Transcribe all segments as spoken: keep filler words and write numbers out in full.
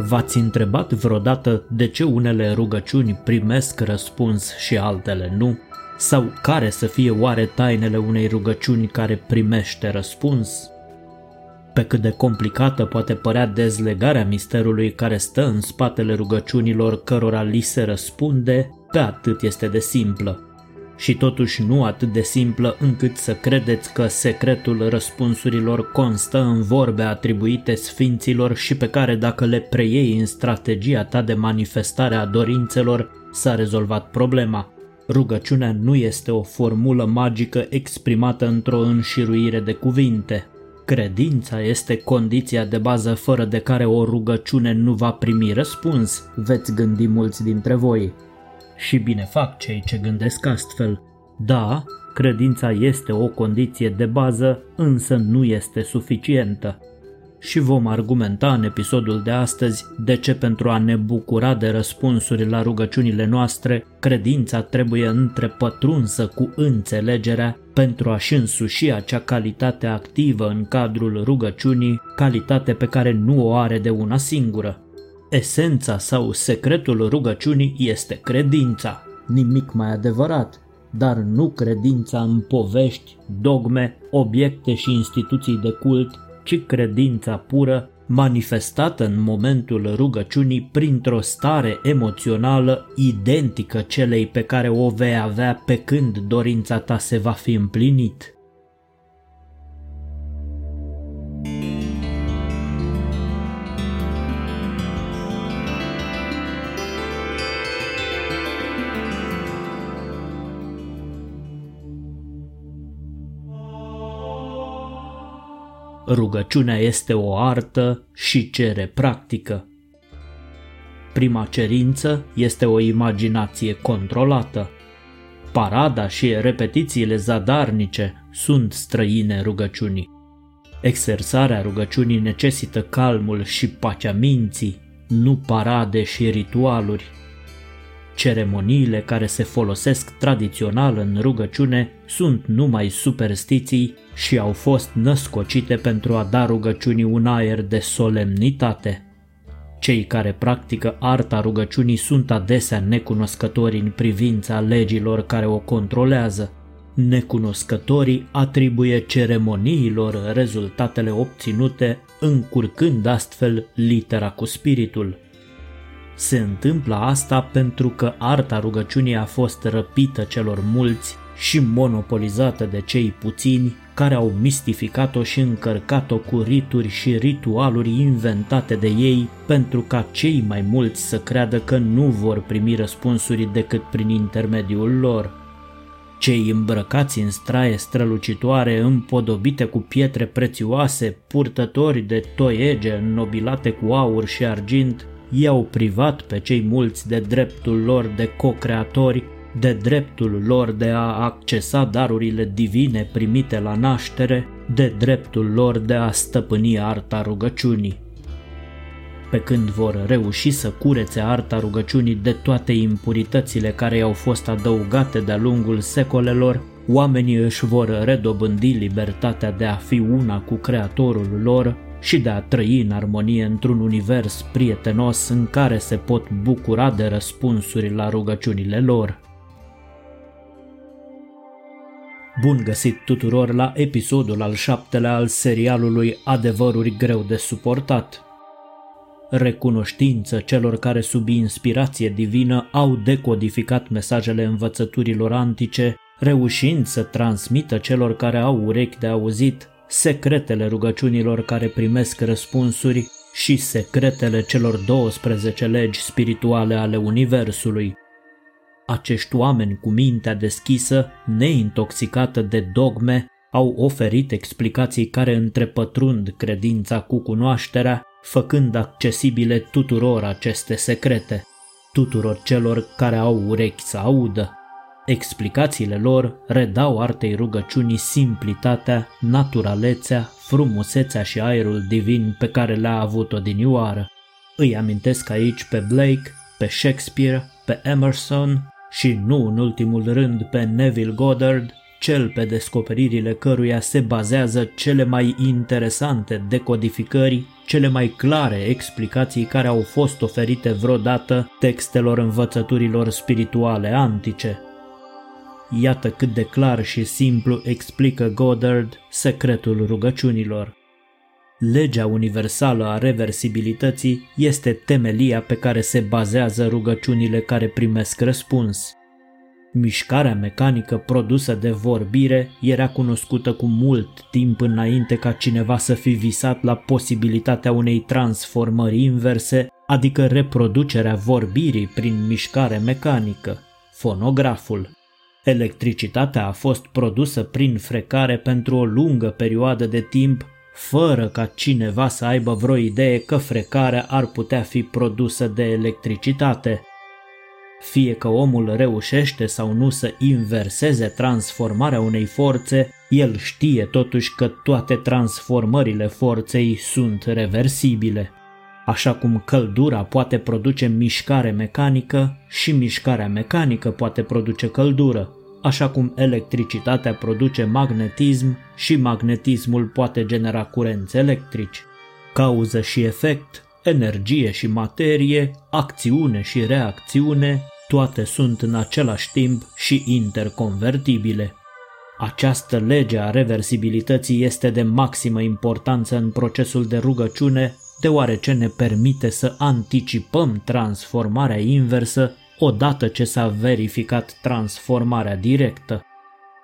V-ați întrebat vreodată de ce unele rugăciuni primesc răspuns și altele nu? Sau care să fie oare tainele unei rugăciuni care primește răspuns? Pe cât de complicată poate părea dezlegarea misterului care stă în spatele rugăciunilor cărora li se răspunde, pe atât este de simplă. Și totuși nu atât de simplă încât să credeți că secretul răspunsurilor constă în vorbe atribuite sfinților și pe care dacă le preiei în strategia ta de manifestare a dorințelor, s-a rezolvat problema. Rugăciunea nu este o formulă magică exprimată într-o înșiruire de cuvinte. Credința este condiția de bază fără de care o rugăciune nu va primi răspuns, veți gândi mulți dintre voi. Și bine fac cei ce gândesc astfel. Da, credința este o condiție de bază, însă nu este suficientă. Și vom argumenta în episodul de astăzi de ce pentru a ne bucura de răspunsuri la rugăciunile noastre, credința trebuie întrepătrunsă cu înțelegerea pentru a-și însuși acea calitate activă în cadrul rugăciunii, calitate pe care nu o are de una singură. Esența sau secretul rugăciunii este credința, nimic mai adevărat, dar nu credința în povești, dogme, obiecte și instituții de cult, ci credința pură, manifestată în momentul rugăciunii printr-o stare emoțională identică celei pe care o vei avea pe când dorința ta se va fi împlinit. Rugăciunea este o artă și cere practică. Prima cerință este o imaginație controlată. Parada și repetițiile zadarnice sunt străine rugăciunii. Exersarea rugăciunii necesită calmul și pacea minții, nu parade și ritualuri. Ceremoniile care se folosesc tradițional în rugăciune sunt numai superstiții și au fost născocite pentru a da rugăciunii un aer de solemnitate. Cei care practică arta rugăciunii sunt adesea necunoscători în privința legilor care o controlează. Necunoscătorii atribuie ceremoniilor rezultatele obținute, încurcând astfel litera cu spiritul. Se întâmplă asta pentru că arta rugăciunii a fost răpită celor mulți și monopolizată de cei puțini care au mistificat-o și încărcat-o cu rituri și ritualuri inventate de ei pentru ca cei mai mulți să creadă că nu vor primi răspunsuri decât prin intermediul lor. Cei îmbrăcați în straie strălucitoare, împodobite cu pietre prețioase, purtători de toiege înnobilate cu aur și argint, i-au privat pe cei mulți de dreptul lor de co-creatori, de dreptul lor de a accesa darurile divine primite la naștere, de dreptul lor de a stăpâni arta rugăciunii. Pe când vor reuși să curețe arta rugăciunii de toate impuritățile care i-au fost adăugate de-a lungul secolelor, oamenii își vor redobândi libertatea de a fi una cu Creatorul lor și de a trăi în armonie într-un univers prietenos în care se pot bucura de răspunsuri la rugăciunile lor. Bun găsit tuturor la episodul al șaptelea al serialului Adevăruri greu de suportat. Recunoștință celor care sub inspirație divină au decodificat mesajele învățăturilor antice, reușind să transmită celor care au urechi de auzit secretele rugăciunilor care primesc răspunsuri și secretele celor douăsprezece legi spirituale ale Universului. Acești oameni cu mintea deschisă, neintoxicată de dogme, au oferit explicații care întrepătrund credința cu cunoașterea, făcând accesibile tuturor aceste secrete, tuturor celor care au urechi să audă. Explicațiile lor redau artei rugăciunii simplitatea, naturalețea, frumusețea și aerul divin pe care le-a avut odinioară. Îi amintesc aici pe Blake, pe Shakespeare, pe Emerson și, nu în ultimul rând, pe Neville Goddard, cel pe descoperirile căruia se bazează cele mai interesante decodificări, cele mai clare explicații care au fost oferite vreodată textelor învățăturilor spirituale antice. Iată cât de clar și simplu explică Goddard secretul rugăciunilor. Legea universală a reversibilității este temelia pe care se bazează rugăciunile care primesc răspuns. Mișcarea mecanică produsă de vorbire era cunoscută cu mult timp înainte ca cineva să fi visat la posibilitatea unei transformări inverse, adică reproducerea vorbirii prin mișcare mecanică, fonograful. Electricitatea a fost produsă prin frecare pentru o lungă perioadă de timp, fără ca cineva să aibă vreo idee că frecarea ar putea fi produsă de electricitate. Fie că omul reușește sau nu să inverseze transformarea unei forțe, el știe totuși că toate transformările forței sunt reversibile. Așa cum căldura poate produce mișcare mecanică și mișcarea mecanică poate produce căldură, așa cum electricitatea produce magnetism și magnetismul poate genera curenți electrici. Cauză și efect, energie și materie, acțiune și reacțiune, toate sunt în același timp și interconvertibile. Această lege a reversibilității este de maximă importanță în procesul de rugăciune, deoarece ne permite să anticipăm transformarea inversă odată ce s-a verificat transformarea directă.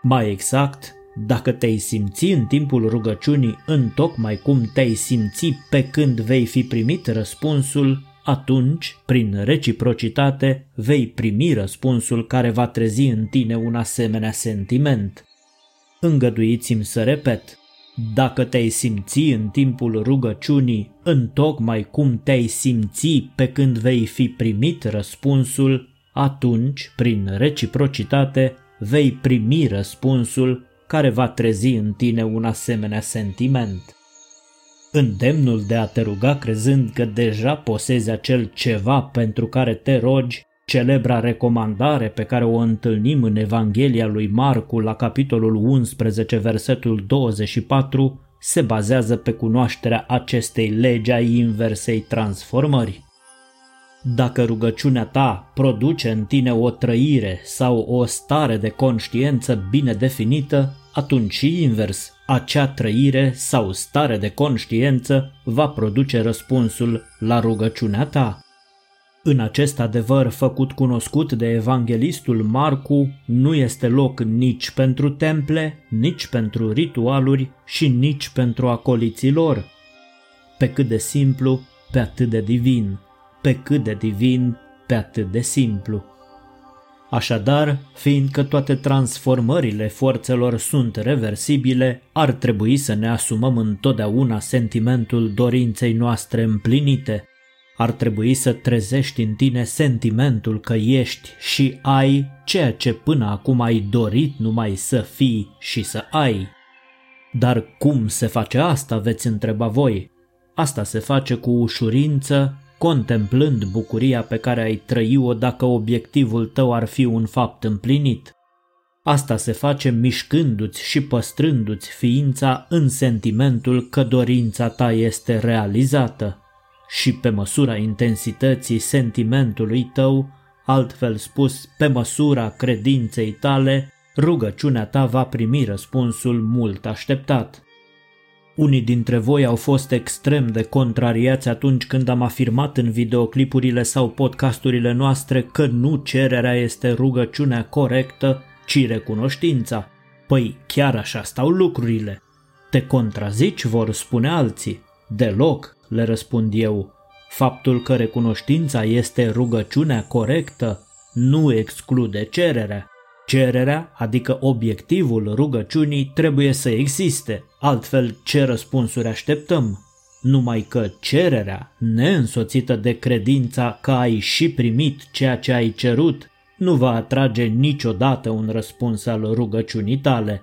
Mai exact, dacă te-ai simți în timpul rugăciunii întocmai cum te-ai simți pe când vei fi primit răspunsul, atunci, prin reciprocitate, vei primi răspunsul care va trezi în tine un asemenea sentiment. Îngăduiți-mi să repet. Dacă te-ai simți în timpul rugăciunii întocmai cum te-ai simți pe când vei fi primit răspunsul, atunci, prin reciprocitate, vei primi răspunsul care va trezi în tine un asemenea sentiment. Îndemnul de a te ruga crezând că deja posezi acel ceva pentru care te rogi, celebra recomandare pe care o întâlnim în Evanghelia lui Marcu la capitolul unsprezece, versetul douăzeci și patru, se bazează pe cunoașterea acestei legi a inversei transformări. Dacă rugăciunea ta produce în tine o trăire sau o stare de conștiință bine definită, atunci și invers, acea trăire sau stare de conștiință va produce răspunsul la rugăciunea ta. În acest adevăr făcut cunoscut de evanghelistul Marcu, nu este loc nici pentru temple, nici pentru ritualuri și nici pentru acoliții lor. Pe cât de simplu, pe atât de divin. Pe cât de divin, pe atât de simplu. Așadar, fiindcă toate transformările forțelor sunt reversibile, ar trebui să ne asumăm întotdeauna sentimentul dorinței noastre împlinite. Ar trebui să trezești în tine sentimentul că ești și ai ceea ce până acum ai dorit numai să fii și să ai. Dar cum se face asta, veți întreba voi? Asta se face cu ușurință, contemplând bucuria pe care ai trăi-o dacă obiectivul tău ar fi un fapt împlinit. Asta se face mișcându-ți și păstrându-ți ființa în sentimentul că dorința ta este realizată. Și pe măsura intensității sentimentului tău, altfel spus, pe măsura credinței tale, rugăciunea ta va primi răspunsul mult așteptat. Unii dintre voi au fost extrem de contrariați atunci când am afirmat în videoclipurile sau podcasturile noastre că nu cererea este rugăciunea corectă, ci recunoștința. Păi chiar așa stau lucrurile. Te contrazici, vor spune alții. Deloc, le răspund eu. Faptul că recunoștința este rugăciunea corectă nu exclude cererea. Cererea, adică obiectivul rugăciunii, trebuie să existe, altfel ce răspunsuri așteptăm? Numai că cererea, neînsoțită de credința că ai și primit ceea ce ai cerut, nu va atrage niciodată un răspuns al rugăciunii tale.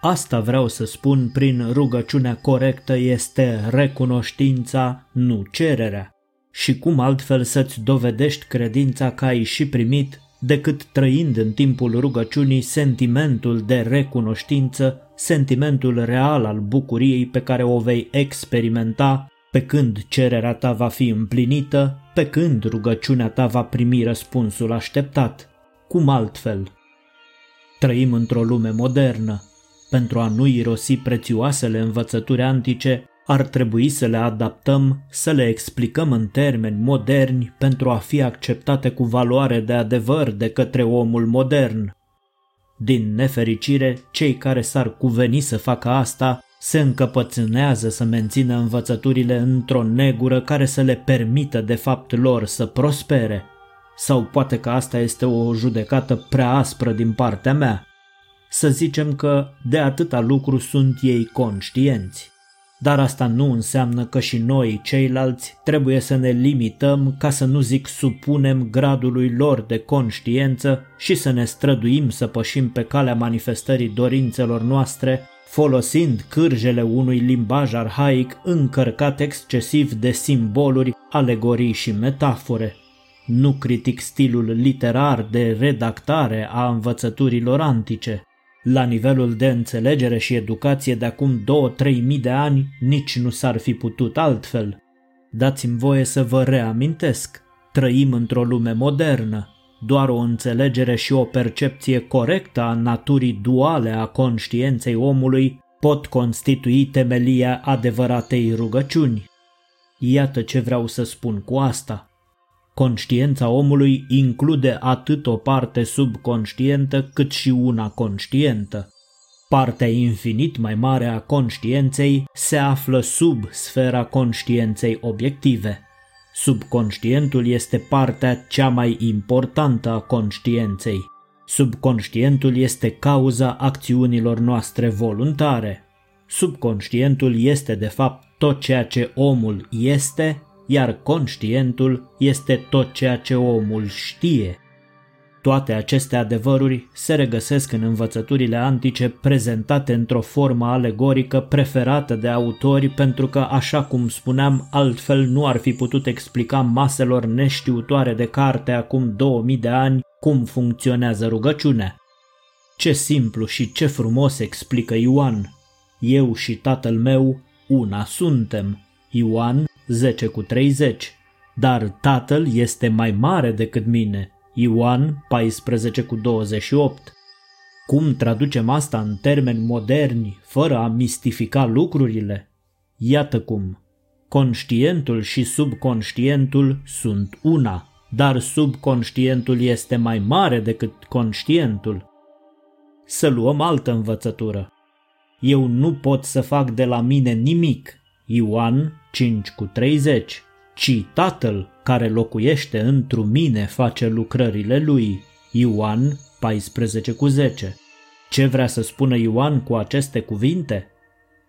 Asta vreau să spun prin rugăciunea corectă este recunoștința, nu cererea. Și cum altfel să-ți dovedești credința că ai și primit decât trăind în timpul rugăciunii sentimentul de recunoștință, sentimentul real al bucuriei pe care o vei experimenta pe când cererea ta va fi împlinită, pe când rugăciunea ta va primi răspunsul așteptat. Cum altfel? Trăim într-o lume modernă. Pentru a nu irosi prețioasele învățături antice, ar trebui să le adaptăm, să le explicăm în termeni moderni pentru a fi acceptate cu valoare de adevăr de către omul modern. Din nefericire, cei care s-ar cuveni să facă asta se încăpățânează să mențină învățăturile într-o negură care să le permită de fapt lor să prospere. Sau poate că asta este o judecată prea aspră din partea mea. Să zicem că de atâta lucru sunt ei conștienți. Dar asta nu înseamnă că și noi, ceilalți, trebuie să ne limităm, ca să nu zic supunem, gradului lor de conștiență și să ne străduim să pășim pe calea manifestării dorințelor noastre, folosind cârjele unui limbaj arhaic încărcat excesiv de simboluri, alegorii și metafore. Nu critic stilul literar de redactare a învățăturilor antice. La nivelul de înțelegere și educație de acum două-trei mii de ani, nici nu s-ar fi putut altfel. Dați-mi voie să vă reamintesc, trăim într-o lume modernă. Doar o înțelegere și o percepție corectă a naturii duale a conștiinței omului pot constitui temelia adevăratei rugăciuni. Iată ce vreau să spun cu asta. Conștiința omului include atât o parte subconștientă cât și una conștientă. Partea infinit mai mare a conștiinței se află sub sfera conștiinței obiective. Subconștientul este partea cea mai importantă a conștiinței. Subconștientul este cauza acțiunilor noastre voluntare. Subconștientul este de fapt tot ceea ce omul este, iar conștientul este tot ceea ce omul știe. Toate aceste adevăruri se regăsesc în învățăturile antice prezentate într-o formă alegorică preferată de autori pentru că, așa cum spuneam, altfel nu ar fi putut explica maselor neștiutoare de carte acum două mii de ani cum funcționează rugăciunea. Ce simplu și ce frumos explică Ioan. Eu și Tatăl meu una suntem. Ioan zece cu treizeci. Dar Tatăl este mai mare decât mine. Ioan paisprezece cu douăzeci și opt. Cum traducem asta în termeni moderni, fără a mistifica lucrurile? Iată cum. Conștientul și subconștientul sunt una, dar subconștientul este mai mare decât conștientul. Să luăm altă învățătură. Eu nu pot să fac de la mine nimic. Ioan cinci cu treizeci. Ci Tatăl care locuiește întru mine face lucrările lui. Ioan paisprezece cu zece. Ce vrea să spună Ioan cu aceste cuvinte?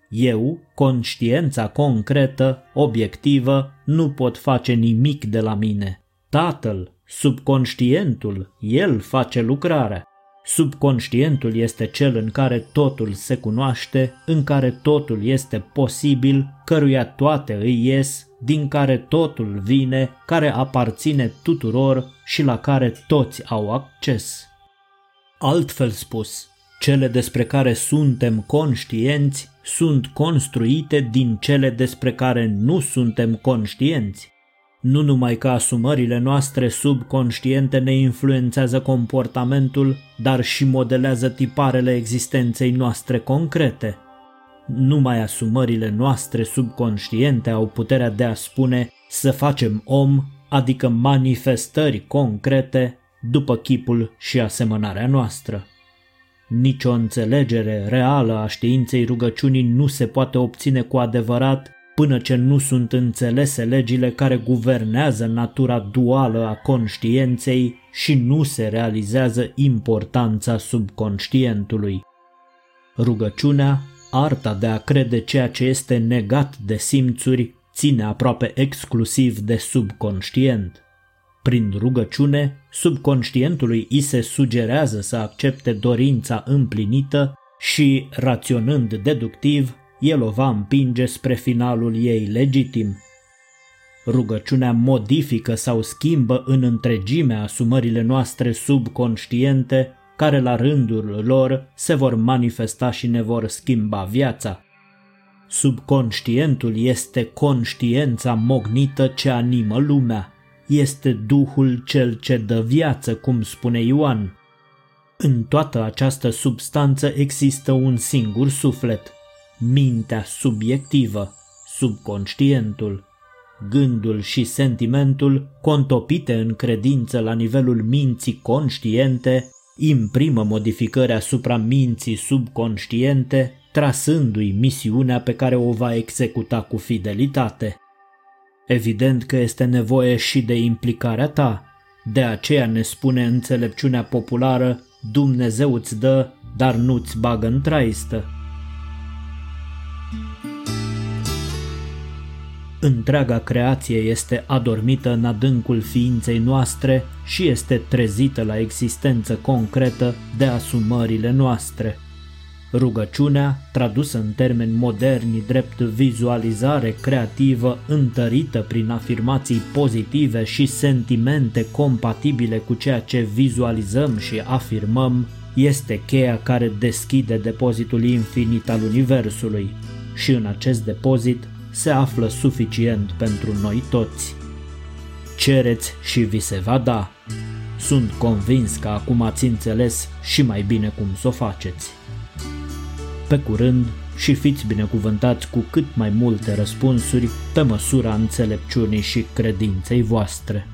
Eu, conștiința concretă, obiectivă, nu pot face nimic de la mine. Tatăl, subconștientul, el face lucrarea. Subconștientul este cel în care totul se cunoaște, în care totul este posibil, căruia toate îi ies, din care totul vine, care aparține tuturor și la care toți au acces. Altfel spus, cele despre care suntem conștienți sunt construite din cele despre care nu suntem conștienți. Nu numai că asumările noastre subconștiente ne influențează comportamentul, dar și modelează tiparele existenței noastre concrete. Numai asumările noastre subconștiente au puterea de a spune să facem om, adică manifestări concrete, după chipul și asemănarea noastră. Nici o înțelegere reală a științei rugăciunii nu se poate obține cu adevărat până ce nu sunt înțelese legile care guvernează natura duală a conștiinței și nu se realizează importanța subconștientului. Rugăciunea, arta de a crede ceea ce este negat de simțuri, ține aproape exclusiv de subconștient. Prin rugăciune, subconștientului i se sugerează să accepte dorința împlinită și, raționând deductiv, el o va împinge spre finalul ei legitim. Rugăciunea modifică sau schimbă în întregime asumările noastre subconștiente, care la rândul lor se vor manifesta și ne vor schimba viața. Subconștientul este conștiința mognită ce animă lumea. Este Duhul cel ce dă viață, cum spune Ioan. În toată această substanță există un singur suflet, mintea subiectivă, subconștientul. Gândul și sentimentul, contopite în credință la nivelul minții conștiente, imprimă modificări asupra minții subconștiente, trasându-i misiunea pe care o va executa cu fidelitate. Evident că este nevoie și de implicarea ta, de aceea ne spune înțelepciunea populară, Dumnezeu îți dă, dar nu-ți bagă în traistă. Întreaga creație este adormită în adâncul ființei noastre și este trezită la existență concretă de asumările noastre. Rugăciunea, tradusă în termeni moderni drept vizualizare creativă întărită prin afirmații pozitive și sentimente compatibile cu ceea ce vizualizăm și afirmăm, este cheia care deschide depozitul infinit al Universului și în acest depozit se află suficient pentru noi toți. Cereți și vi se va da. Sunt convins că acum ați înțeles și mai bine cum să o faceți. Pe curând și fiți binecuvântați cu cât mai multe răspunsuri pe măsura înțelepciunii și credinței voastre.